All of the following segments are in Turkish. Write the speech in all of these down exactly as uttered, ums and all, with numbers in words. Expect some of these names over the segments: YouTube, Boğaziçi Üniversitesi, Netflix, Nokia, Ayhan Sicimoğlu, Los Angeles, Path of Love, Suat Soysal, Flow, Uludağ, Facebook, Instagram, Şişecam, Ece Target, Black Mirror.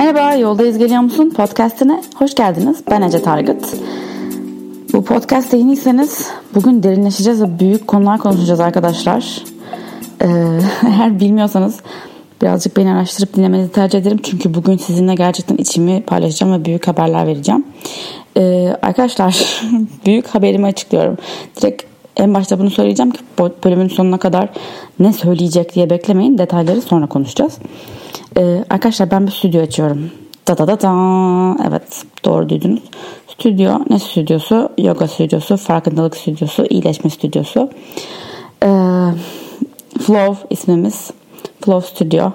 Merhaba, Yoldayız Geliyor Musun? Podcast'ine hoş geldiniz. Ben Ece Target. Bu podcast'te yeniyseniz bugün derinleşeceğiz ve büyük konular konuşacağız arkadaşlar. Ee, eğer bilmiyorsanız birazcık beni araştırıp dinlemenizi tercih ederim. Çünkü bugün sizinle gerçekten içimi paylaşacağım ve büyük haberler vereceğim. Ee, arkadaşlar büyük haberimi açıklıyorum. Direkt en başta bunu söyleyeceğim ki bölümün sonuna kadar ne söyleyecek diye beklemeyin. Detayları sonra konuşacağız. Ee, arkadaşlar ben bir stüdyo açıyorum. Da da da da. Evet, doğru duydunuz. Stüdyo, ne stüdyosu? Yoga stüdyosu, farkındalık stüdyosu, iyileşme stüdyosu. Ee, Flow ismimiz. Flow Studio.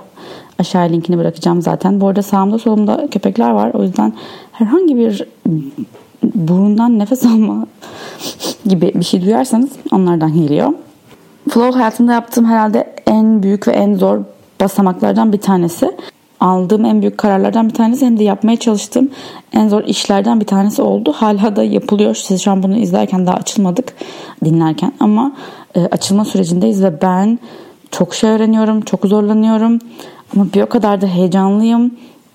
Aşağıya linkini bırakacağım zaten. Bu arada sağımda solumda köpekler var. O yüzden herhangi bir burundan nefes alma gibi bir şey duyarsanız onlardan geliyor. Flow hayatımda yaptığım herhalde en büyük ve en zor basamaklardan bir tanesi. Aldığım en büyük kararlardan bir tanesi, hem de yapmaya çalıştığım en zor işlerden bir tanesi oldu. Hala da yapılıyor. Siz şu an bunu izlerken daha açılmadık, dinlerken, ama açılma sürecindeyiz ve ben çok şey öğreniyorum, çok zorlanıyorum ama bir o kadar da heyecanlıyım,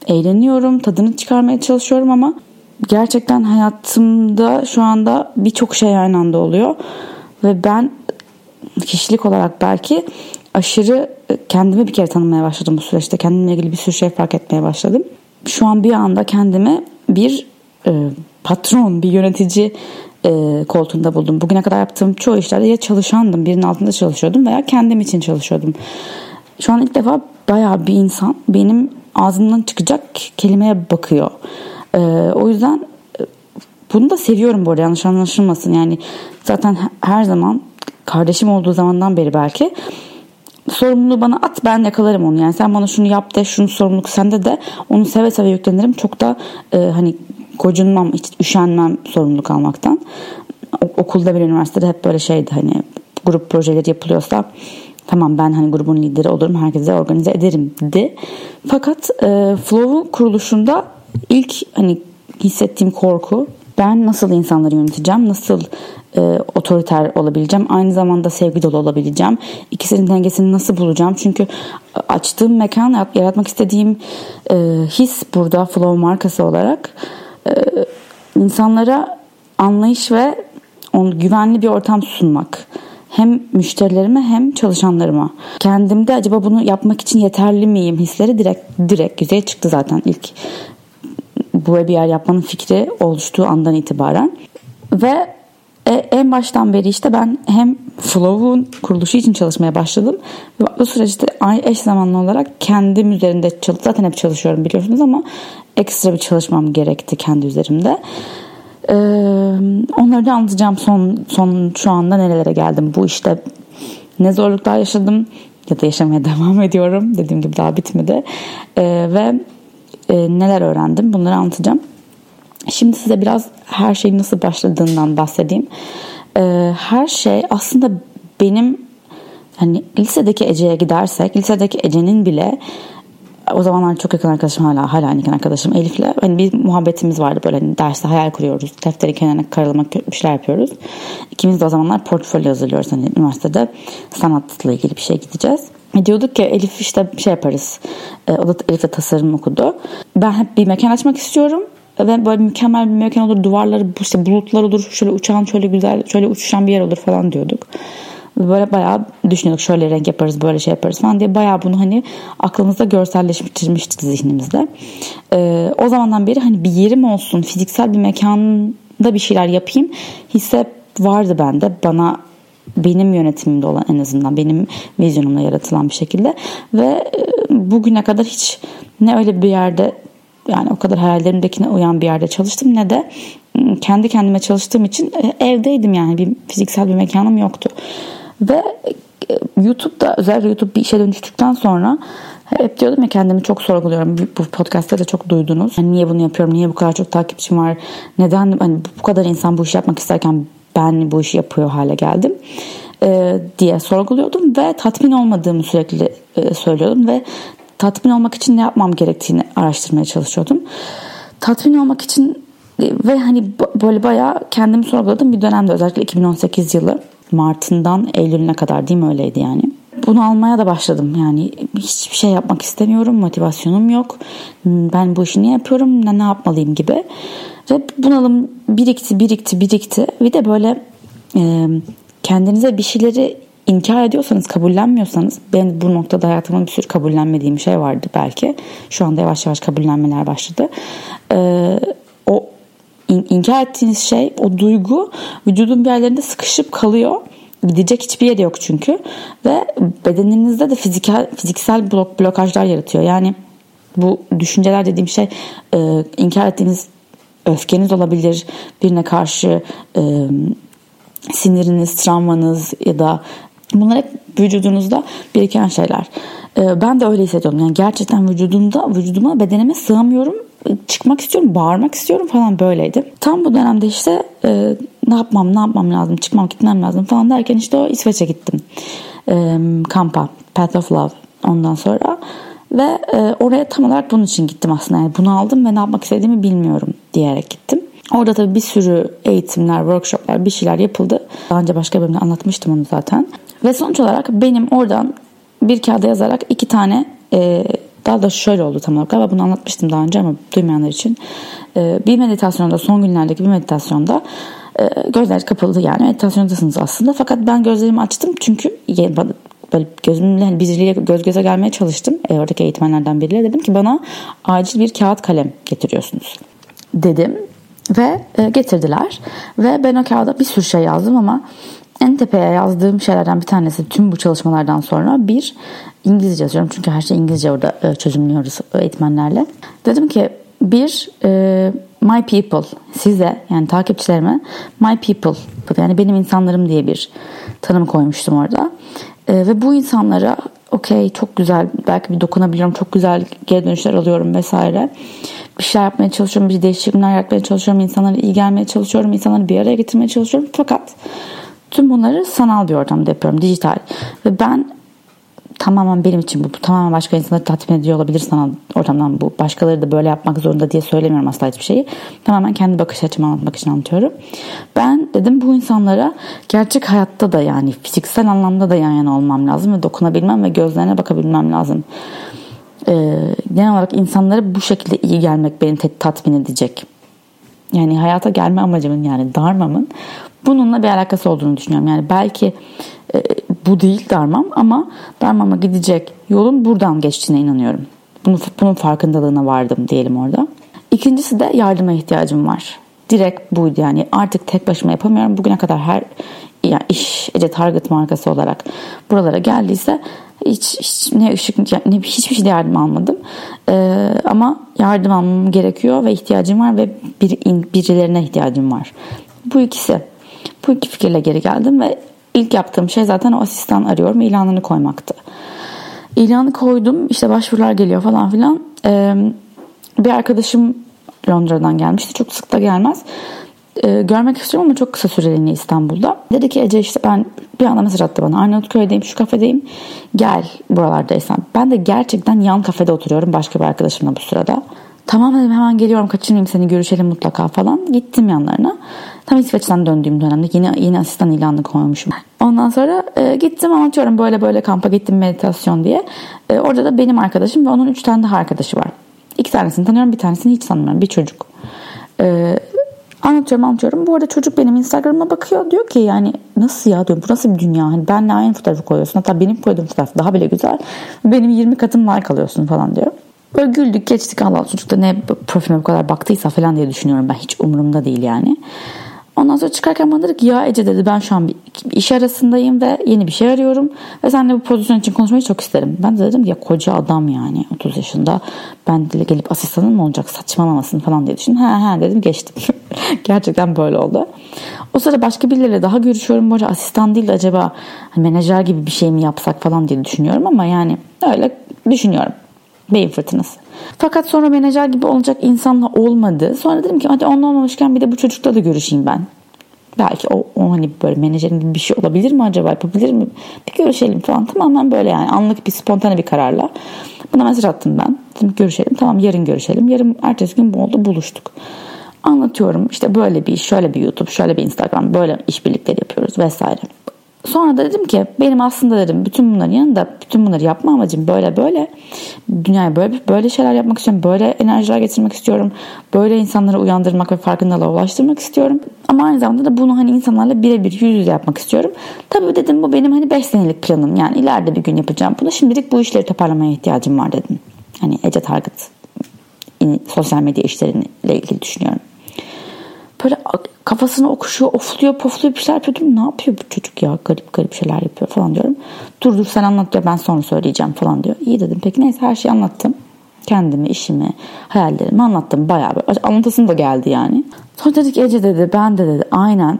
eğleniyorum, tadını çıkarmaya çalışıyorum ama gerçekten hayatımda şu anda birçok şey aynı anda oluyor ve ben kişilik olarak belki aşırı kendimi bir kere tanımaya başladım bu süreçte. Kendimle ilgili bir sürü şey fark etmeye başladım. Şu an bir anda kendimi bir e, patron, bir yönetici e, koltuğunda buldum. Bugüne kadar yaptığım çoğu işlerde ya çalışandım, birinin altında çalışıyordum veya kendim için çalışıyordum. Şu an ilk defa bayağı bir insan benim ağzımdan çıkacak kelimeye bakıyor. E, o yüzden e, bunu da seviyorum bu arada, yanlış anlaşılmasın. Yani zaten her zaman, kardeşim olduğu zamandan beri belki, sorumluluğu bana at, ben yakalarım onu. Yani sen bana şunu yap de, şunu sorumluluk sende de, onu seve seve yüklenirim. Çok da e, hani gocunmam, hiç üşenmem sorumluluk almaktan. O, okulda bile, üniversitede hep böyle şeydi, hani grup projeleri yapılıyorsa tamam, ben hani grubun lideri olurum, herkese organize ederim de. Fakat e, Flow'un kuruluşunda ilk hani hissettiğim korku, ben nasıl insanları yöneteceğim, nasıl e, otoriter olabileceğim, aynı zamanda sevgi dolu olabileceğim, ikisinin dengesini nasıl bulacağım? Çünkü açtığım mekan, yaratmak istediğim e, his burada Flow markası olarak e, insanlara anlayış ve on, güvenli bir ortam sunmak. Hem müşterilerime hem çalışanlarıma. Kendimde acaba bunu yapmak için yeterli miyim hisleri direkt direkt yüzeye çıktı zaten ilk buraya bir yer yapmanın fikri oluştuğu andan itibaren. Ve en baştan beri işte ben hem Flow'un kuruluşu için çalışmaya başladım ve bu süreçte eş zamanlı olarak kendim üzerinde çalıştım. Zaten hep çalışıyorum biliyorsunuz ama ekstra bir çalışmam gerekti kendi üzerimde. Ee, onları da anlatacağım. Son, son şu anda nerelere geldim. Bu işte ne zorluklar yaşadım ya da yaşamaya devam ediyorum. Dediğim gibi daha bitmedi. Ee, ve Ee, neler öğrendim, bunları anlatacağım. Şimdi size biraz her şeyin nasıl başladığından bahsedeyim. Ee, her şey aslında benim, hani lisedeki Ece'ye gidersek, lisedeki Ece'nin bile, o zamanlar çok yakın arkadaşım, hala hala yakın arkadaşım Elif'le hani bir muhabbetimiz vardı böyle, hani derste hayal kuruyoruz, defteri kenarına karalamak bir şeyler yapıyoruz. İkimiz de o zamanlar portfolyo hazırlıyoruz, hani üniversitede sanatla ilgili bir şeye gideceğiz. Diyorduk ki Elif işte şey yaparız. O da, Elif de tasarım okudu. Ben hep bir mekan açmak istiyorum. Ve böyle mükemmel bir mekan olur. Duvarları işte bulutlar olur. Şöyle uçan, şöyle güzel, şöyle uçuşan bir yer olur falan diyorduk. Böyle bayağı düşünüyorduk. Şöyle renk yaparız, böyle şey yaparız falan diye. Bayağı bunu hani aklımızda görselleştirmiştik zihnimizde. Ee, o zamandan beri hani bir yerim olsun, fiziksel bir mekanda bir şeyler yapayım hisse vardı bende. Bana, benim yönetimimde olan, en azından benim vizyonumla yaratılan bir şekilde. Ve bugüne kadar hiç ne öyle bir yerde, yani o kadar hayallerimdekine uyan bir yerde çalıştım, ne de kendi kendime çalıştığım için evdeydim, yani bir fiziksel bir mekanım yoktu. Ve YouTube'da, özellikle YouTube bir işe dönüştükten sonra hep diyordum ya, kendimi çok sorguluyorum. Bu podcast'ta da çok duydunuz. Yani niye bunu yapıyorum, niye bu kadar çok takipçim var, neden hani bu kadar insan bu işi yapmak isterken ben bu işi yapıyor hale geldim e, diye sorguluyordum ve tatmin olmadığımı sürekli e, söylüyordum ve tatmin olmak için ne yapmam gerektiğini araştırmaya çalışıyordum. Tatmin olmak için e, ve hani b- böyle bayağı kendimi sorguladığım bir dönemde, özellikle iki bin on sekiz yılı Mart'ından Eylül'üne kadar, değil mi, öyleydi yani. bunu almaya da başladım. Yani hiçbir şey yapmak istemiyorum, motivasyonum yok, ben bu işi niye yapıyorum, ne, ne yapmalıyım gibi. Ve bunalım birikti birikti birikti. Bir de böyle e, kendinize bir şeyleri inkar ediyorsanız, kabullenmiyorsanız, ben bu noktada hayatımın bir sürü kabullenmediğim şey vardı belki. Şu anda yavaş yavaş kabullenmeler başladı. E, o in, inkar ettiğiniz şey, o duygu vücudun bir yerlerinde sıkışıp kalıyor. Gidecek hiçbir yeri yok çünkü. Ve bedeninizde de fiziksel, fiziksel blok, blokajlar yaratıyor. Yani bu düşünceler dediğim şey e, inkar ettiğiniz öfkeniz olabilir, birine karşı e, siniriniz, travmanız ya da bunlar hep vücudunuzda biriken şeyler. E, ben de öyle hissediyorum. Yani gerçekten vücudumda, vücuduma, bedenime sığamıyorum. Çıkmak istiyorum, bağırmak istiyorum falan, böyleydi. Tam bu dönemde işte e, ne yapmam, ne yapmam lazım, çıkmam, gitmem lazım falan derken işte o İsveç'e gittim. E, kampa, Path of Love ondan sonra. Ve e, oraya tam olarak bunun için gittim aslında. Yani bunu aldım ve ne yapmak istediğimi bilmiyorum diyerek gittim. Orada tabii bir sürü eğitimler, workshoplar, bir şeyler yapıldı. Daha önce başka bölümde anlatmıştım onu zaten. Ve sonuç olarak benim oradan bir kağıda yazarak iki tane... E, daha da şöyle oldu tam olarak. Galiba bunu anlatmıştım daha önce ama duymayanlar için. Bir meditasyonda, son günlerdeki bir meditasyonda gözler kapalı, yani meditasyondasınız aslında. Fakat ben gözlerimi açtım çünkü böyle gözümle biriyle göz göze gelmeye çalıştım. Oradaki eğitmenlerden biriyle dedim ki bana acil bir kağıt kalem getiriyorsunuz dedim. Ve getirdiler. Ve ben o kağıda bir sürü şey yazdım ama en tepeye yazdığım şeylerden bir tanesi, tüm bu çalışmalardan sonra, bir İngilizce yazıyorum. Çünkü her şey İngilizce orada çözümlüyoruz eğitmenlerle. Dedim ki bir e, my people, size yani takipçilerime my people, yani benim insanlarım diye bir tanım koymuştum orada. E, ve bu insanlara okey, çok güzel, belki bir dokunabiliyorum, çok güzel geri dönüşler alıyorum vesaire. Bir şeyler yapmaya çalışıyorum, bir değişiklikler yapmaya çalışıyorum, insanlara iyi gelmeye çalışıyorum, insanları bir araya getirmeye çalışıyorum. Fakat tüm bunları sanal bir ortamda yapıyorum, dijital. Ve ben tamamen benim için bu, bu tamamen başka insanları tatmin ediyor olabilir sanal ortamdan bu. Başkaları da böyle yapmak zorunda diye söylemiyorum asla hiçbir şeyi. Tamamen kendi bakış açımı anlatmak için anlatıyorum. Ben dedim bu insanlara gerçek hayatta da, yani fiziksel anlamda da yan yana olmam lazım ve dokunabilmem ve gözlerine bakabilmem lazım. Ee, genel olarak insanlara bu şekilde iyi gelmek beni tatmin edecek. Yani hayata gelme amacımın, yani dharmamın bununla bir alakası olduğunu düşünüyorum. Yani belki e, bu değil dharmam ama dharmama gidecek yolun buradan geçtiğine inanıyorum. Bunu, bunun farkındalığına vardım diyelim orada. İkincisi de yardıma ihtiyacım var. Direkt buydu yani. Artık tek başıma yapamıyorum. Bugüne kadar her yani iş Ece Target markası olarak buralara geldiyse hiç, hiç ne ışık ne hiçbir şey de yardım almadım. Ee, ama yardım almam gerekiyor ve ihtiyacım var ve bir, birilerine ihtiyacım var. Bu ikisi. Bu iki fikirle geri geldim ve ilk yaptığım şey zaten o asistan arıyorum ilanını koymaktı. İlanı koydum, işte başvurular geliyor falan filan. Ee, bir arkadaşım Londra'dan gelmişti, çok sık da gelmez. Ee, görmek istiyorum ama çok kısa süreliğine İstanbul'da. Dedi ki Ece işte ben, bir anda mesaj attı bana, Arnavutköy'deyim, şu kafedeyim, gel buralardaysan. Ben de gerçekten yan kafede oturuyorum başka bir arkadaşımla bu sırada. Tamam dedim, hemen geliyorum, kaçırmayayım seni, görüşelim mutlaka falan. Gittim yanlarına. Tam İsveç'ten döndüğüm dönemde yine yine asistan ilanını koymuşum. Ondan sonra e, gittim anlatıyorum, böyle böyle kampa gittim, meditasyon diye. E, orada da benim arkadaşım ve onun üç tane daha arkadaşı var. İki tanesini tanıyorum, bir tanesini hiç tanımıyorum, bir çocuk. E, anlatıyorum anlatıyorum. Bu arada çocuk benim Instagram'ıma bakıyor, diyor ki yani nasıl ya, diyor, bu nasıl bir dünya, hani benle aynı fotoğrafı koyuyorsun, hatta benim koyduğum fotoğraf daha bile güzel, benim yirmi katım like alıyorsun falan diyor. Böyle güldük geçtik, Allah çocuk da ne profilime bu kadar baktıysa falan diye düşünüyorum ben, hiç umurumda değil yani. Ondan sonra çıkarken bana dedi ki ya Ece dedi, ben şu an bir iş arasındayım ve yeni bir şey arıyorum ve seninle bu pozisyon için konuşmayı çok isterim. Ben de dedim ya koca adam, yani otuz yaşında, ben de gelip asistanın mı olacak, saçmalamasın falan diye düşündüm. He he dedim, geçtim. Gerçekten böyle oldu. O sırada başka birileriyle daha görüşüyorum. Bu arada asistan değil de acaba menajer gibi bir şey mi yapsak falan diye düşünüyorum ama yani öyle düşünüyorum. Beyin fırtınası. Fakat sonra menajer gibi olacak insanla olmadı. Sonra dedim ki hadi onunla olmamışken bir de bu çocukla da görüşeyim ben. Belki o, o hani böyle menajerin gibi bir şey olabilir mi acaba, yapabilir mi? Bir görüşelim falan. Tamamen böyle yani anlık bir spontane bir kararla. Buna mesaj attım ben. Dedim görüşelim, tamam yarın görüşelim. Yarın ertesi gün bu oldu, buluştuk. Anlatıyorum işte böyle bir, şöyle bir YouTube, şöyle bir Instagram, böyle işbirlikleri yapıyoruz vesaire. Sonra da dedim ki benim aslında dedim bütün bunların yanında bütün bunları yapma amacım böyle böyle. Dünyaya böyle böyle şeyler yapmak için böyle enerjiler getirmek istiyorum. Böyle insanları uyandırmak ve farkındalığa ulaştırmak istiyorum. Ama aynı zamanda da bunu hani insanlarla birebir yüz yüze yapmak istiyorum. Tabii dedim bu benim hani beş senelik planım. Yani ileride bir gün yapacağım bunu. Şimdilik bu işleri toparlamaya ihtiyacım var dedim. Hani Ece Target sosyal medya işleriyle ilgili düşünüyorum. Böyle kafasını okuşuyor, ofluyor, pofluyor bir şeyler yapıyordum. Ne yapıyor bu çocuk ya? Garip garip şeyler yapıyor falan diyorum. Dur dur sen anlat diyor, ben sonra söyleyeceğim falan diyor. İyi dedim, peki neyse her şeyi anlattım. Kendimi, işimi, hayallerimi anlattım. Bayağı böyle anlatasım da geldi yani. Sonra dedik Ece dedi, ben de dedi aynen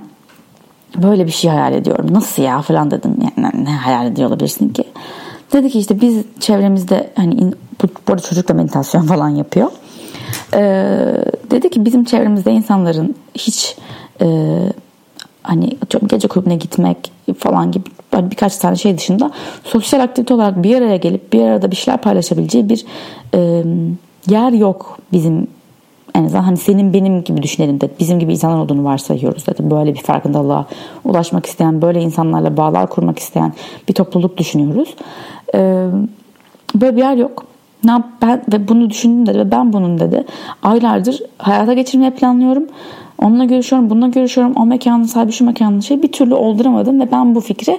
böyle bir şey hayal ediyorum. Nasıl ya falan dedim. Yani ne hayal ediyor olabilirsin ki? Dedi ki işte biz çevremizde hani bu, bu arada çocukla meditasyon falan yapıyor. Ee, dedi ki bizim çevremizde insanların hiç e, hani gece kulübüne gitmek falan gibi birkaç tane şey dışında sosyal aktivite olarak bir araya gelip bir arada bir şeyler paylaşabileceği bir e, yer yok bizim en azından hani senin benim gibi düşünelim de bizim gibi insanlar olduğunu varsayıyoruz dedi. Böyle bir farkındalığa ulaşmak isteyen, böyle insanlarla bağlar kurmak isteyen bir topluluk düşünüyoruz. Ee, böyle bir yer yok. Ne ben ve bunu düşündüm dedi ve ben bunun dedi aylardır hayata geçirmeye planlıyorum. Onunla görüşüyorum, bununla görüşüyorum. O mekanın sahibi, şu mekanın şeyi bir türlü olduramadım ve ben bu fikri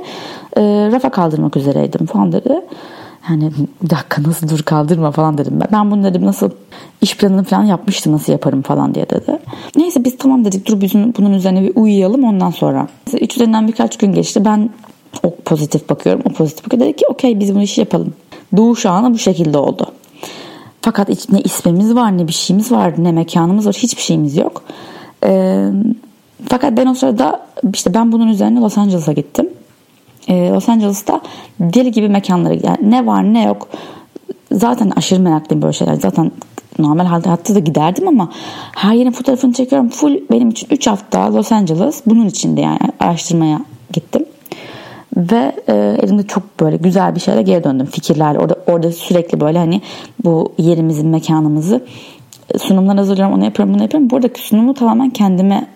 e, rafa kaldırmak üzereydim falan dedi. Yani bir dakika nasıl dur kaldırma falan dedim. Ben, ben bunu dedim nasıl iş planını falan yapmıştım nasıl yaparım falan diye dedi. Neyse biz tamam dedik dur bizim bunun üzerine bir uyuyalım ondan sonra. Üç üzerinden birkaç gün geçti. Ben o pozitif bakıyorum, o pozitif bakıyor. Dedi ki okey biz bu işi yapalım. Doğuş anı bu şekilde oldu. Fakat ne ismimiz var, ne bir şeyimiz var, ne mekanımız var, hiçbir şeyimiz yok. Ee, fakat ben o sırada işte ben bunun üzerine Los Angeles'a gittim. Ee, Los Angeles'ta deli gibi mekanlara yani ne var ne yok. Zaten aşırı meraklıyım böyle şeyler. Zaten normal halde hatta da giderdim ama her yerin fotoğrafını çekiyorum. Full benim için üç hafta Los Angeles bunun içinde yani araştırmaya gittim. Ve e, elimde çok böyle güzel bir şeyle geri döndüm fikirlerle. Orada orada sürekli böyle hani bu yerimizi, mekanımızı sunumlar hazırlıyorum. Onu yapıyorum, bunu yapıyorum. Buradaki sunumu tamamen kendime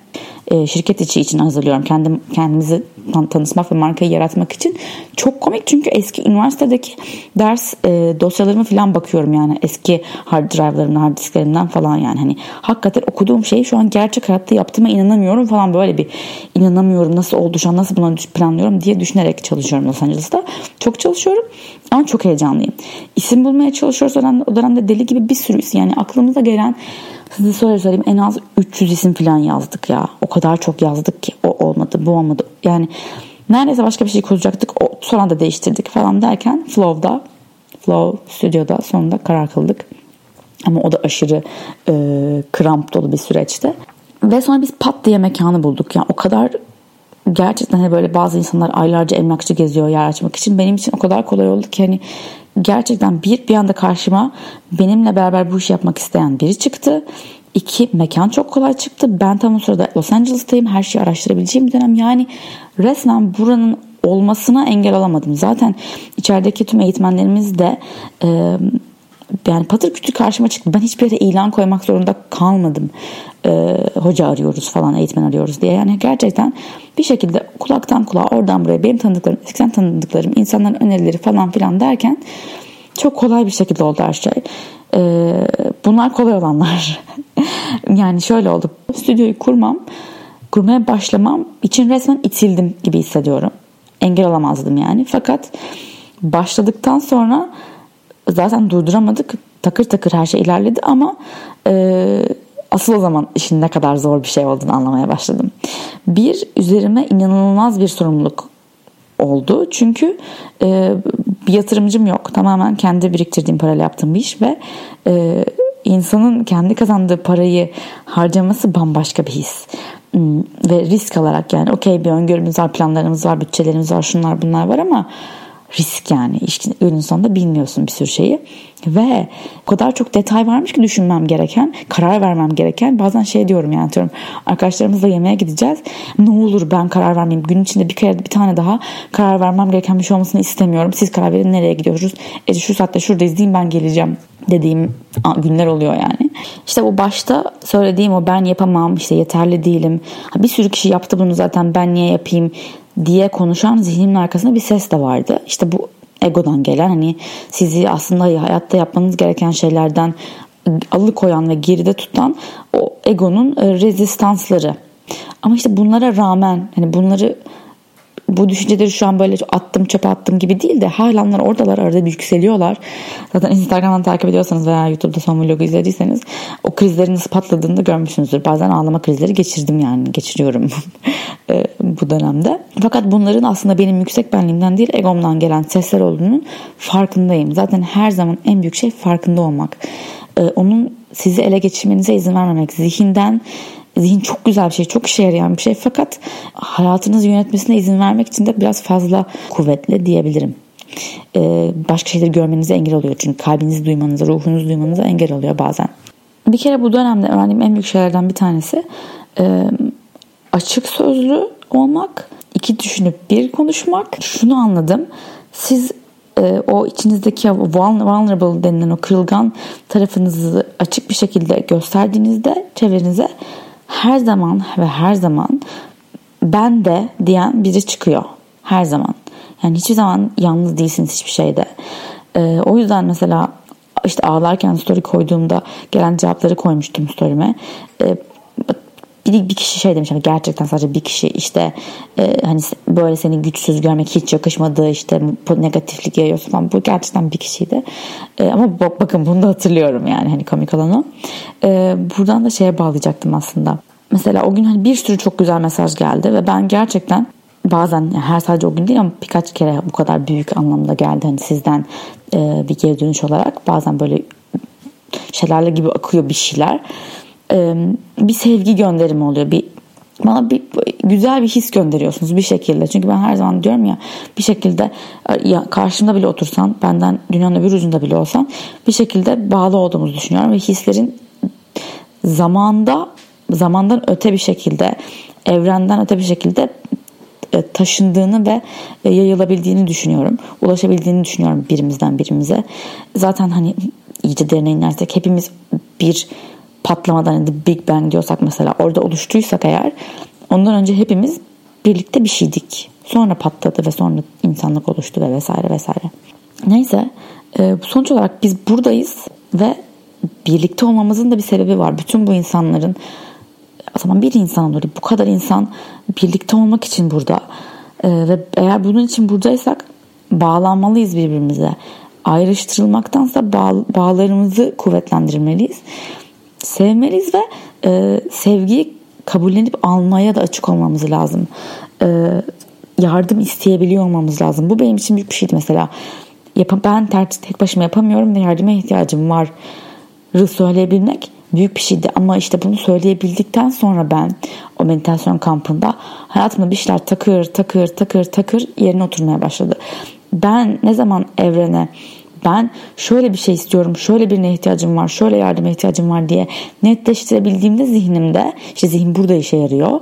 e, şirket içi için hazırlıyorum. Kendim kendimizi tan- tanıtmak ve markayı yaratmak için. Çok komik çünkü eski üniversitedeki ders e, dosyalarıma falan bakıyorum yani eski hard drive'larımdan, hard disklerimden falan yani hani hakikaten okuduğum şeyi şu an gerçek hayatta yaptığıma inanamıyorum falan böyle bir inanamıyorum nasıl oldu şu an nasıl bunu planlıyorum diye düşünerek çalışıyorum Los Angeles'ta. Çok çalışıyorum ama çok heyecanlıyım. İsim bulmaya çalışıyoruz o dönemde, o dönemde deli gibi bir sürü isim yani aklımıza gelen size söyle söyleyeyim en az üç yüz isim falan yazdık ya. O kadar çok yazdık ki o olmadı, bu olmadı. Yani neredeyse başka bir şey kuracaktık. O son anda değiştirdik falan derken Flow'da, Flow stüdyoda sonunda karar kıldık. Ama o da aşırı e, kramp dolu bir süreçti. Ve sonra biz pat diye mekanı bulduk. Yani o kadar gerçekten hani böyle bazı insanlar aylarca emlakçı geziyor yer açmak için. Benim için o kadar kolay oldu ki hani gerçekten bir bir anda karşıma benimle beraber bu işi yapmak isteyen biri çıktı. İki, mekan çok kolay çıktı. Ben tam o sırada Los Angeles'tayım. Her şeyi araştırabileceğim bir dönem. Yani resmen buranın olmasına engel olamadım. Zaten içerideki tüm eğitmenlerimiz de e, yani patır kütür karşıma çıktı. Ben hiçbir yere ilan koymak zorunda kalmadım. E, hoca arıyoruz falan, eğitmen arıyoruz diye. Yani gerçekten bir şekilde kulaktan kulağa oradan buraya benim tanıdıklarım, eskiden tanıdıklarım, insanların önerileri falan filan derken çok kolay bir şekilde oldu her şey. E, bunlar kolay olanlar. Yani şöyle oldu. Stüdyoyu kurmam, kurmaya başlamam için resmen itildim gibi hissediyorum. Engel olamazdım yani. Fakat başladıktan sonra zaten durduramadık. Takır takır her şey ilerledi ama e, asıl o zaman işin ne kadar zor bir şey olduğunu anlamaya başladım. Bir, üzerime inanılmaz bir sorumluluk oldu. Çünkü e, bir yatırımcım yok. Tamamen kendi biriktirdiğim parayla yaptığım bir iş ve e, İnsanın kendi kazandığı parayı harcaması bambaşka bir his. Ve risk alarak yani okey bir öngörümüz var, planlarımız var, bütçelerimiz var, şunlar bunlar var ama risk yani. Günün sonunda bilmiyorsun bir sürü şeyi. Ve o kadar çok detay varmış ki düşünmem gereken, karar vermem gereken. Bazen şey diyorum yani diyorum arkadaşlarımızla yemeğe gideceğiz. Ne olur ben karar vermeyeyim. Gün içinde bir kere bir tane daha karar vermem gereken bir şey olmasını istemiyorum. Siz karar verin nereye gidiyoruz. E şu saatte şuradayız diyeyim ben geleceğim dediğim günler oluyor yani. İşte bu başta söylediğim o ben yapamam, işte yeterli değilim. Bir sürü kişi yaptı bunu zaten ben niye yapayım diye konuşan zihnimin arkasında bir ses de vardı. İşte bu egodan gelen, hani sizi aslında hayatta yapmanız gereken şeylerden alıkoyan ve geride tutan o egonun rezistansları. Ama işte bunlara rağmen, hani bunları, bu düşünceleri şu an böyle attım çöpe attım gibi değil de halanlar oradalar, arada bir yükseliyorlar. Zaten Instagram'dan takip ediyorsanız veya YouTube'da son vlogu izlediyseniz o krizlerin nasıl patladığını da görmüşsünüzdür. Bazen ağlama krizleri geçirdim yani geçiriyorum bu dönemde. Fakat bunların aslında benim yüksek benliğimden değil egomdan gelen sesler olduğunun farkındayım. Zaten her zaman en büyük şey farkında olmak. Onun sizi ele geçirmenize izin vermemek. Zihinden Zihin çok güzel bir şey, çok işe yarayan bir şey, fakat hayatınızı yönetmesine izin vermek için de biraz fazla kuvvetli diyebilirim. Ee, başka şeyleri görmenize engel oluyor, çünkü kalbinizi duymanıza, ruhunuzu duymanıza engel oluyor bazen. Bir kere bu dönemde öğrendiğim en büyük şeylerden bir tanesi e, açık sözlü olmak, iki düşünüp bir konuşmak. Şunu anladım, siz o içinizdeki vulnerable denilen o kırılgan tarafınızı açık bir şekilde gösterdiğinizde çevrenize her zaman ve her zaman ben de diyen biri çıkıyor. Her zaman. Yani hiçbir zaman yalnız değilsiniz hiçbir şeyde. Ee, o yüzden mesela işte ağlarken story koyduğumda gelen cevapları koymuştum story'me. Ee, Bir, bir kişi şey demiş, hani gerçekten sadece bir kişi işte e, hani böyle seni güçsüz görmek hiç yakışmadı, işte negatiflik yayıyorsun falan, bu gerçekten bir kişiydi. E, ama bak, bakın bunu da hatırlıyorum yani, hani komik olan o. E, buradan da şeye bağlayacaktım aslında. Mesela o gün hani bir sürü çok güzel mesaj geldi ve ben gerçekten bazen, yani her sadece o gün değil ama birkaç kere bu kadar büyük anlamda geldi. Hani sizden e, bir geri dönüş olarak bazen böyle şelale gibi akıyor bir şeyler. Bir sevgi gönderimi oluyor, bir bana bir güzel bir his gönderiyorsunuz bir şekilde. Çünkü ben her zaman diyorum ya, bir şekilde ya karşımda bile otursan, benden dünyanın öbür ucunda bile olsan bir şekilde bağlı olduğumuzu düşünüyorum ve hislerin zamanda zamandan öte bir şekilde, evrenden öte bir şekilde taşındığını ve yayılabildiğini düşünüyorum. Ulaşabildiğini düşünüyorum birimizden birimize. Zaten hani iyice derine inersek hepimiz bir patlamadan, hani Big Bang diyorsak mesela, orada oluştuysak eğer, ondan önce hepimiz birlikte bir şeydik. Sonra patladı ve sonra insanlık oluştu ve vesaire vesaire. Neyse, sonuç olarak biz buradayız ve birlikte olmamızın da bir sebebi var. Bütün bu insanların, o zaman bir insan olur, bu kadar insan birlikte olmak için burada. Ve eğer bunun için buradaysak bağlanmalıyız birbirimize. Ayrıştırılmaktansa bağlarımızı kuvvetlendirmeliyiz. Sevmeliyiz ve e, sevgiyi kabullenip almaya da açık olmamız lazım. E, yardım isteyebiliyor olmamız lazım. Bu benim için büyük bir şeydi mesela. Yap- ben ter- tek başıma yapamıyorum ve yardıma ihtiyacım var. Rı söyleyebilmek büyük bir şeydi. Ama işte bunu söyleyebildikten sonra ben o meditasyon kampında hayatımda bir şeyler takır takır takır takır yerine oturmaya başladı. Ben ne zaman evrene, ben şöyle bir şey istiyorum, şöyle birine ihtiyacım var, şöyle yardıma ihtiyacım var diye netleştirebildiğimde zihnimde, işte zihin burada işe yarıyor.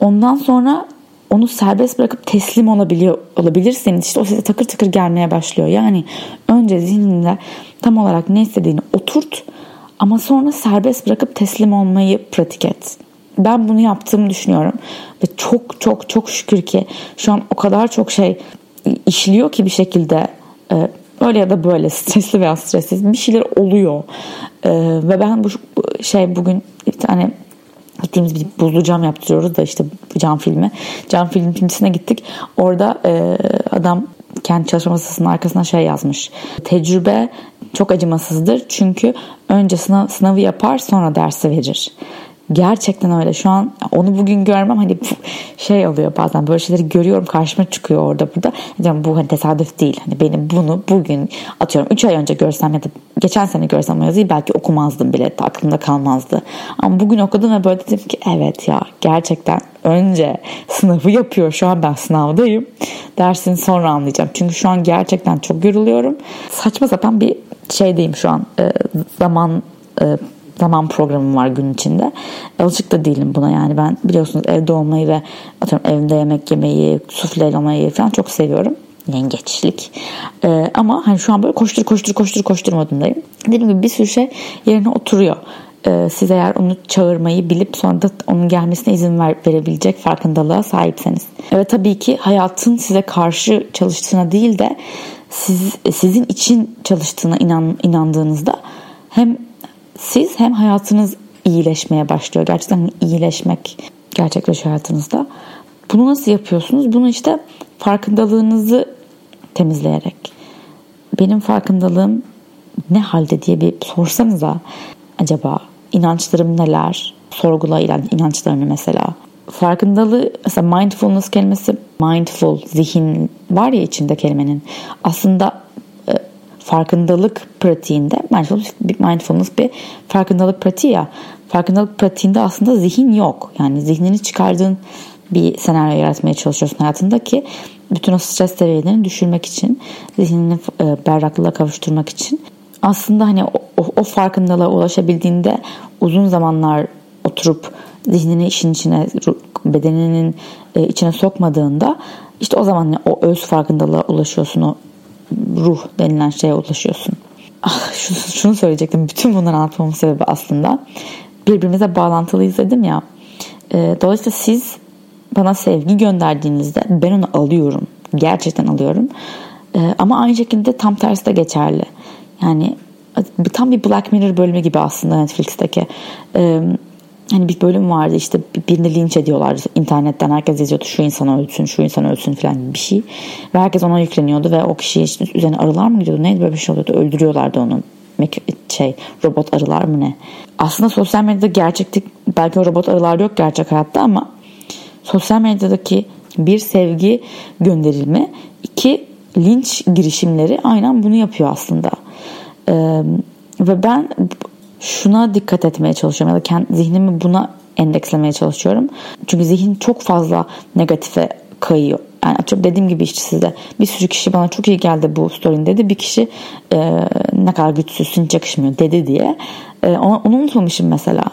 Ondan sonra onu serbest bırakıp teslim olabiliyor, olabilirseniz işte o size takır takır gelmeye başlıyor. Yani önce zihninde tam olarak ne istediğini oturt, ama sonra serbest bırakıp teslim olmayı pratik et. Ben bunu yaptığımı düşünüyorum ve çok çok çok şükür ki şu an o kadar çok şey işliyor ki bir şekilde. E, Öyle ya da böyle, stresli veya stressiz bir şeyler oluyor. Ee, ve ben bu şey bugün bir tane gittiğimiz bir buzlu cam yaptırıyoruz da işte cam filmi. Cam filmcisine gittik. Orada e, adam kendi çalışma masasının arkasına şey yazmış. Tecrübe çok acımasızdır. Çünkü önce sınav, sınavı yapar, sonra dersi verir. Gerçekten öyle. Şu an onu bugün görmem, hani şey oluyor bazen, böyle şeyleri görüyorum, karşıma çıkıyor orada burada. Yani bu hani tesadüf değil. Hani benim bunu bugün, atıyorum üç ay önce görsem ya da geçen sene görsem o yazıyı belki okumazdım bile, aklımda kalmazdı. Ama bugün okudum ve böyle dedim ki evet ya, gerçekten önce sınavı yapıyor. Şu an ben sınavdayım. Dersini sonra anlayacağım. Çünkü şu an gerçekten çok yoruluyorum. Saçma sapan bir şeydeyim şu an. E, zaman e, Zaman programım var gün içinde. Alışık da değilim buna yani. Ben biliyorsunuz evde olmayı ve atıyorum evde yemek yemeyi, sufle olmayı falan çok seviyorum. Yengeçlik. Ee, ama hani şu an böyle koştur koştur koştur koştur modundayım. Dediğim gibi bir sürü şey yerine oturuyor. e, siz eğer onu çağırmayı bilip sonra da onun gelmesine izin ver, verebilecek farkındalığa sahipseniz. Ve tabii ki hayatın size karşı çalıştığına değil de siz, sizin için çalıştığına inan, inandığınızda hem siz hem hayatınız iyileşmeye başlıyor. Gerçekten iyileşmek gerçekleşiyor hayatınızda. Bunu nasıl yapıyorsunuz? Bunu işte farkındalığınızı temizleyerek. Benim farkındalığım ne halde diye bir sorsanıza, acaba inançlarım neler? Sorgula inançlarını mesela. Farkındalığı mesela mindfulness kelimesi, mindful zihin var ya içinde kelimenin. Aslında farkındalık pratiğinde mindfulness bir farkındalık pratiği ya. Farkındalık pratiğinde aslında zihin yok. Yani zihnini çıkardığın bir senaryo yaratmaya çalışıyorsun hayatındaki bütün o stres seviyelerini düşürmek için, zihnini berraklığa kavuşturmak için. Aslında hani o, o farkındalığa ulaşabildiğinde uzun zamanlar oturup zihnini işin içine, bedeninin içine sokmadığında işte o zaman o öz farkındalığa ulaşıyorsun, o ruh denilen şeye ulaşıyorsun. Ah, şunu söyleyecektim. Bütün bunları anlatmamın sebebi aslında birbirimize bağlantılıyız dedim ya. Dolayısıyla siz bana sevgi gönderdiğinizde ben onu alıyorum. Gerçekten alıyorum. Ama aynı şekilde tam tersi de geçerli. Yani tam bir Black Mirror bölümü gibi aslında Netflix'teki. Ee, hani bir bölüm vardı işte, birini linç ediyorlardı. İnternetten herkes yazıyordu şu insan ölsün, şu insan ölsün falan bir şey. Ve herkes ona yükleniyordu ve o kişiyi işte üzerine arılar mı gidiyordu? Neydi böyle bir şey oluyordu? Öldürüyorlardı onu. Şey, robot arılar mı ne? Aslında sosyal medyada gerçeklik, belki o robot arılar yok gerçek hayatta, ama sosyal medyadaki bir sevgi gönderilme, iki linç girişimleri aynen bunu yapıyor aslında. Ee, ve ben şuna dikkat etmeye çalışıyorum ya da kendi zihnimi buna endekslemeye çalışıyorum. Çünkü zihin çok fazla negatife kayıyor. Yani dediğim gibi işte sizde bir sürü kişi bana çok iyi geldi bu story'in dedi. Bir kişi e, ne kadar güçsüzsün, hiç yakışmıyor dedi diye. E, onu, onu unutmamışım mesela.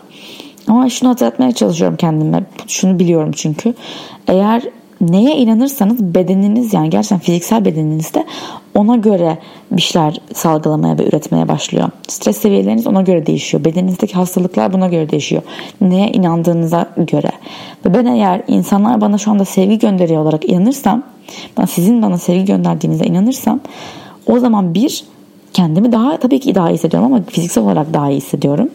Ama şunu hatırlatmaya çalışıyorum kendime. Şunu biliyorum çünkü. Eğer neye inanırsanız bedeniniz, yani gerçekten fiziksel bedeninizde ona göre bir şeyler salgılamaya ve üretmeye başlıyor. Stres seviyeleriniz ona göre değişiyor. Bedeninizdeki hastalıklar buna göre değişiyor. Neye inandığınıza göre. Ve ben eğer insanlar bana şu anda sevgi gönderiyor olarak inanırsam, ben sizin bana sevgi gönderdiğinize inanırsam, o zaman bir, kendimi daha tabii ki daha iyi hissediyorum ama fiziksel olarak daha iyi hissediyorum.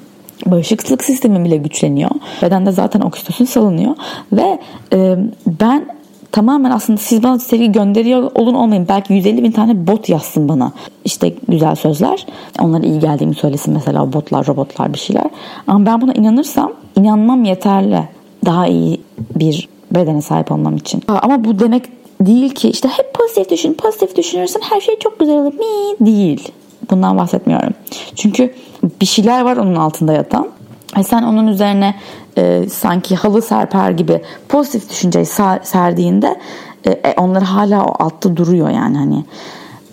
Bağışıklık sistemim bile güçleniyor. Bedende zaten oksitosin salınıyor. Ve e, ben tamamen aslında siz bana sevgi gönderiyor olun olmayın. Belki yüz elli bin tane bot yazsın bana. İşte güzel sözler. Onlara iyi geldiğimi söylesin mesela botlar, robotlar bir şeyler. Ama ben buna inanırsam, inanmam yeterli. Daha iyi bir bedene sahip olmam için. Ama bu demek değil ki işte hep pozitif düşün, pozitif düşünürsen her şey çok güzel olur. Mi? Değil. Bundan bahsetmiyorum. Çünkü bir şeyler var onun altında yatan. E sen onun üzerine e, sanki halı serper gibi pozitif düşünceyi sa- serdiğinde e, e, onlar hala o altta duruyor yani hani.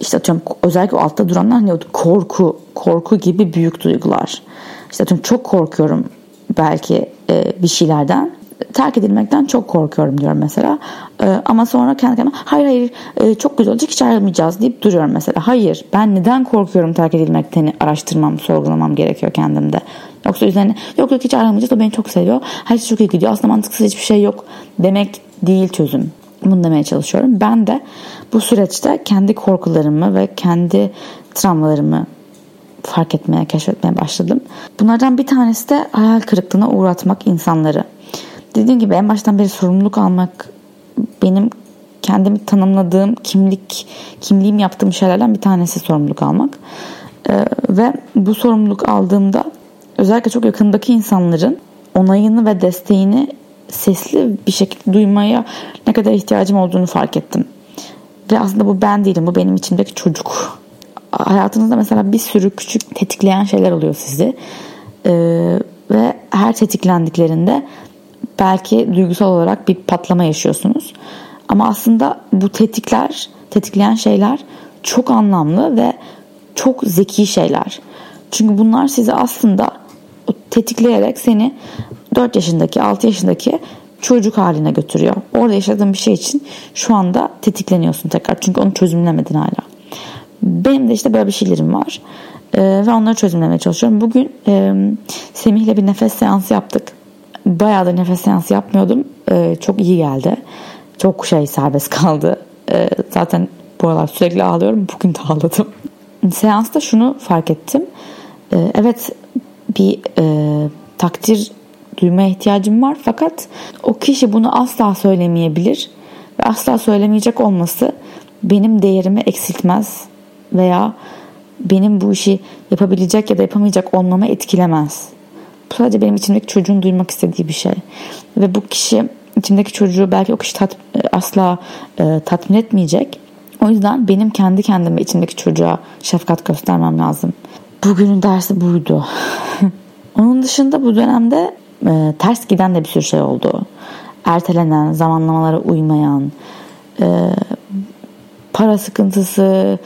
İşte atıyorum özellikle o altta duranlar ne oldu? Korku. Korku gibi büyük duygular. İşte atıyorum çok korkuyorum belki e, bir şeylerden. Terk edilmekten çok korkuyorum diyorum mesela. Ee, ama sonra kendi kendime hayır hayır e, çok güzel olacak hiç ayrılmayacağız deyip duruyorum mesela. Hayır, ben neden korkuyorum terk edilmekten araştırmam, sorgulamam gerekiyor kendimde. Yoksa üzerine yok yok hiç ayrılmayacağız, o beni çok seviyor. Her şey çok iyi gidiyor. Aslında mantıksız hiçbir şey yok demek değil çözüm. Bunu demeye çalışıyorum. Ben de bu süreçte kendi korkularımı ve kendi travmalarımı fark etmeye, keşfetmeye başladım. Bunlardan bir tanesi de hayal kırıklığına uğratmak insanları. Dediğim gibi en baştan beri sorumluluk almak benim kendimi tanımladığım kimlik, kimliğim yaptığım şeylerden bir tanesi sorumluluk almak. Ee, ve bu sorumluluk aldığımda özellikle çok yakındaki insanların onayını ve desteğini sesli bir şekilde duymaya ne kadar ihtiyacım olduğunu fark ettim. Ve aslında bu ben değilim, bu benim içimdeki çocuk. Hayatınızda mesela bir sürü küçük tetikleyen şeyler oluyor sizi. Ee, ve her tetiklendiklerinde belki duygusal olarak bir patlama yaşıyorsunuz. Ama aslında bu tetikler, tetikleyen şeyler çok anlamlı ve çok zeki şeyler. Çünkü bunlar sizi aslında tetikleyerek seni dört yaşındaki, altı yaşındaki çocuk haline götürüyor. Orada yaşadığın bir şey için şu anda tetikleniyorsun tekrar. Çünkü onu çözümlemedin hala. Benim de işte böyle bir şeylerim var. Ee, ve onları çözümlemeye çalışıyorum. Bugün e, Semih'le bir nefes seansı yaptık. Bayağı da nefes seansı yapmıyordum. Ee, çok iyi geldi. Çok şey serbest kaldı. Ee, zaten bu aralar sürekli ağlıyorum. Bugün de ağladım. Seansta şunu fark ettim. Ee, evet bir e, takdir duymaya ihtiyacım var. Fakat o kişi bunu asla söylemeyebilir. Ve asla söylemeyecek olması benim değerimi eksiltmez. Veya benim bu işi yapabilecek ya da yapamayacak olmamı etkilemez. Bu sadece benim içimdeki çocuğun duymak istediği bir şey. Ve bu kişi, içimdeki çocuğu belki o kişi tat, asla e, tatmin etmeyecek. O yüzden benim kendi kendime içimdeki çocuğa şefkat göstermem lazım. Bugünün dersi buydu. Onun dışında bu dönemde e, ters giden de bir sürü şey oldu. Ertelenen, zamanlamalara uymayan, e, para sıkıntısı,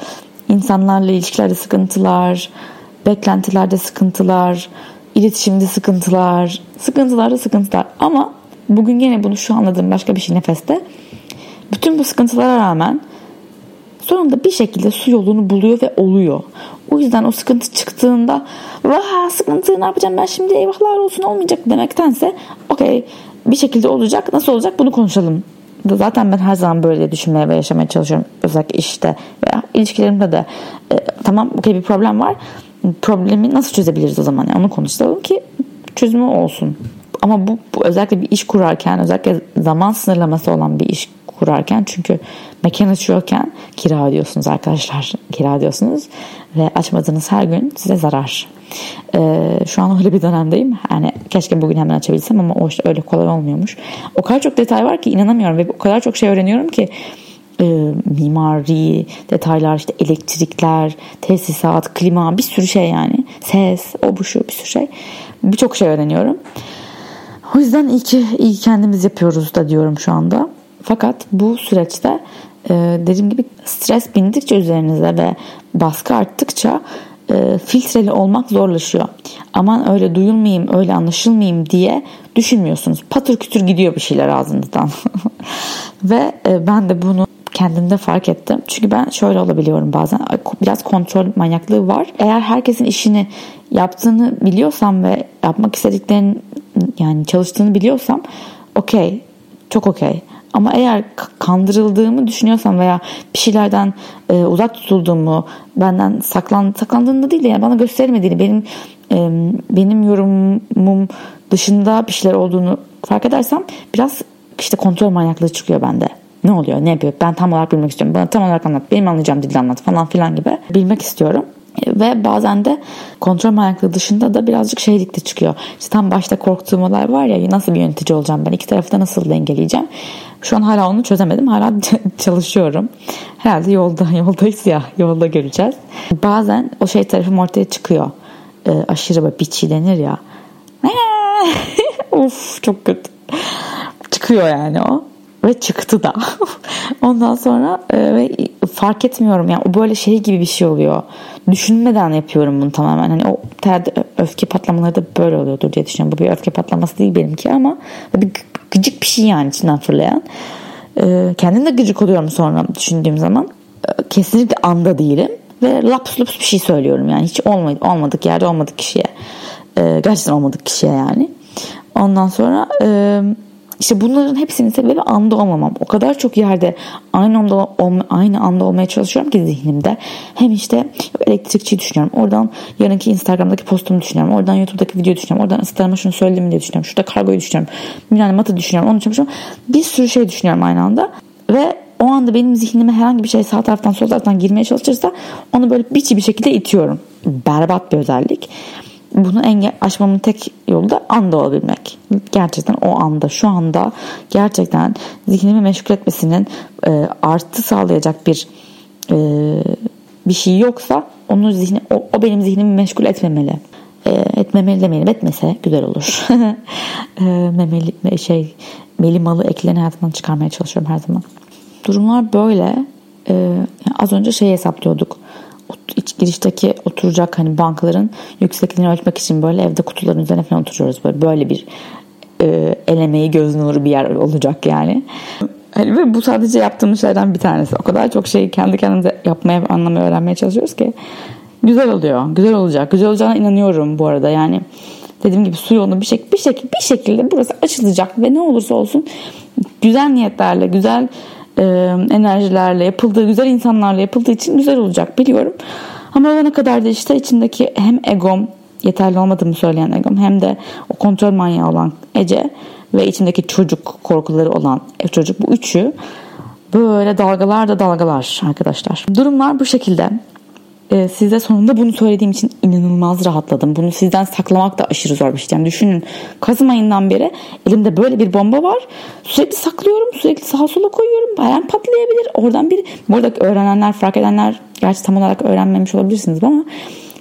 İnsanlarla ilişkilerde sıkıntılar, beklentilerde sıkıntılar, iletişimde sıkıntılar, sıkıntılarda sıkıntılar. Ama bugün yine bunu şu anladığım başka bir şey nefeste. Bütün bu sıkıntılara rağmen sonunda bir şekilde su yolunu buluyor ve oluyor. O yüzden o sıkıntı çıktığında vah sıkıntı ne yapacağım ben şimdi eyvahlar olsun olmayacak demektense okey bir şekilde olacak, nasıl olacak bunu konuşalım. Zaten ben her zaman böyle düşünmeye ve yaşamaya çalışıyorum. Özellikle işte veya ilişkilerimde de e, tamam okey bir problem var. Problemi nasıl çözebiliriz o zaman? Yani onu konuşalım ki çözümü olsun. Ama bu, bu özellikle bir iş kurarken, özellikle zaman sınırlaması olan bir iş kurarken, çünkü mekan açıyorken kira ödüyorsunuz arkadaşlar. Kira ödüyorsunuz ve açmadığınız her gün size zarar. E, şu an öyle bir dönemdeyim. Yani keşke bugün hemen açabilsem ama o işte öyle kolay olmuyormuş. O kadar çok detay var ki inanamıyorum ve o kadar çok şey öğreniyorum ki e, mimari detaylar, işte elektrikler, tesisat, klima, bir sürü şey yani. Ses, o bu şu bir sürü şey. Birçok şey öğreniyorum. O yüzden iyi ki iyi kendimiz yapıyoruz da diyorum şu anda. Fakat bu süreçte e, dediğim gibi stres bindikçe üzerinize ve baskı arttıkça e, filtreli olmak zorlaşıyor. Aman öyle duyulmayayım, öyle anlaşılmayayım diye düşünmüyorsunuz. Patır kütür gidiyor bir şeyler ağzınızdan. Ve e, ben de bunu kendimde fark ettim. Çünkü ben şöyle olabiliyorum bazen. Biraz kontrol manyaklığı var. Eğer herkesin işini yaptığını biliyorsam ve yapmak istediklerinin yani çalıştığını biliyorsam okey, çok okey. Ama eğer kandırıldığımı düşünüyorsam veya bir şeylerden e, uzak tutulduğumu, benden saklan, saklandığında değil de yani bana göstermediğini, benim e, benim yorumum dışında bir şeyler olduğunu fark edersem biraz işte kontrol manyaklığı çıkıyor bende. Ne oluyor, ne yapıyor, ben tam olarak bilmek istiyorum, bana tam olarak anlat, benim anlayacağım dilde anlat falan filan gibi bilmek istiyorum. Ve bazen de kontrol manyaklığı dışında da birazcık şeylik de çıkıyor. İşte tam başta korktuğum olay var ya, nasıl bir yönetici olacağım ben, iki tarafı da nasıl dengeleyeceğim. Şu an hala onu çözemedim, hala çalışıyorum. Herhalde yolda, yoldayız ya, yolda göreceğiz. Bazen o şey tarafım ortaya çıkıyor. E, aşırı böyle bitchy denir ya. Uf çok kötü. Çıkıyor yani o. Ve çıktı da. Ondan sonra e, fark etmiyorum. Yani o böyle şey gibi bir şey oluyor. Düşünmeden yapıyorum bunu tamamen. Hani o ter, öfke patlamaları da böyle oluyordur diye düşünüyorum. Bu bir öfke patlaması değil benimki ama bir gıcık bir şey yani içinden fırlayan. E, kendim de gıcık oluyorum sonra düşündüğüm zaman. E, kesinlikle anda değilim. Ve laps lups bir şey söylüyorum yani. Hiç olmadı, olmadık yerde olmadık kişiye. E, gerçekten olmadık kişiye yani. Ondan sonra... E, İşte bunların hepsinin sebebi anda olmamam. O kadar çok yerde aynı anda, aynı anda olmaya çalışıyorum ki zihnimde. Hem işte elektrikçiyi düşünüyorum. Oradan yarınki Instagram'daki postumu düşünüyorum. Oradan YouTube'daki videoyu düşünüyorum. Oradan Instagram'a şunu söyledim diye düşünüyorum. Şurada kargoyu düşünüyorum. Yani matı düşünüyorum. Onu çalışıyorum. Bir sürü şey düşünüyorum aynı anda. Ve o anda benim zihnime herhangi bir şey sağ taraftan sol taraftan girmeye çalışırsa onu böyle biçi bir şekilde itiyorum. Berbat bir özellik. Bunu engel aşmamın tek yolu da anda olabilmek. Gerçekten o anda, şu anda gerçekten zihnimi meşgul etmesinin e, artı sağlayacak bir e, bir şey yoksa onun zihni, o, o benim zihnimi meşgul etmemeli. E, etmemeli demeyelim, etmese güzel olur. e, memeli, şey, meli malı eklerini hayatımdan çıkarmaya çalışıyorum her zaman. Durumlar böyle. E, yani az önce şey hesaplıyorduk. İç girişteki oturacak hani bankaların yüksekliğini ölçmek için böyle evde kutuların üzerine falan oturuyoruz. Böyle, böyle bir e, elemeyi göz nuru bir yer olacak yani. Hani ve bu sadece yaptığımız şeylerden bir tanesi. O kadar çok şeyi kendi kendimize yapmaya, anlamaya, öğrenmeye çalışıyoruz ki güzel oluyor. Güzel olacak. Güzel olacağına inanıyorum bu arada. Yani dediğim gibi su yolunu bir şekilde bir şekilde bir şekilde burası açılacak ve ne olursa olsun güzel niyetlerle, güzel e, enerjilerle yapıldığı, güzel insanlarla yapıldığı için güzel olacak biliyorum. Ama olana kadar da işte içindeki hem egom, yeterli olmadığını söyleyen egom, hem de o kontrol manyağı olan Ece ve içindeki çocuk korkuları olan çocuk, bu üçü böyle dalgalar da dalgalar arkadaşlar. Durumlar bu şekilde. Ee, size sonunda bunu söylediğim için inanılmaz rahatladım. Bunu sizden saklamak da aşırı zor bir şey. Yani düşünün, Kasım ayından beri elimde böyle bir bomba var. Sürekli saklıyorum, sürekli sağa sola koyuyorum. Bayan patlayabilir. Oradan bir, bu arada öğrenenler, fark edenler, gerçi tam olarak öğrenmemiş olabilirsiniz ama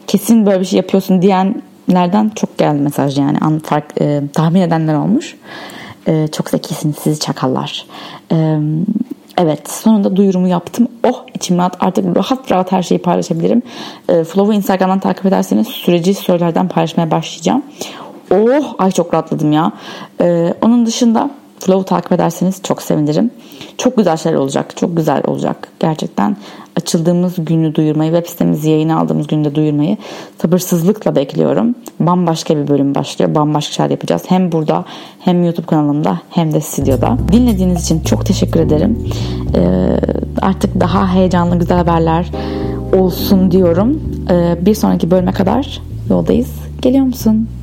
kesin böyle bir şey yapıyorsun diyenlerden çok geldi mesaj yani. An, fark, e, tahmin edenler olmuş. E, çok zekisiniz sizi çakallar. E, evet, sonunda duyurumu yaptım. Oh, içim rahat. Artık rahat rahat her şeyi paylaşabilirim. E, Flow'u Instagram'dan takip ederseniz süreci storylerden paylaşmaya başlayacağım. Oh, ay çok rahatladım ya. E, onun dışında Flow'u takip ederseniz çok sevinirim. Çok güzel şeyler olacak. Çok güzel olacak. Gerçekten açıldığımız günü duyurmayı, web sitemizi yayına aldığımız günde duyurmayı sabırsızlıkla bekliyorum. Bambaşka bir bölüm başlıyor. Bambaşka şeyler yapacağız. Hem burada, hem YouTube kanalımda, hem de stüdyoda. Dinlediğiniz için çok teşekkür ederim. Ee, artık daha heyecanlı, güzel haberler olsun diyorum. Ee, bir sonraki bölüme kadar yoldayız. Geliyor musun?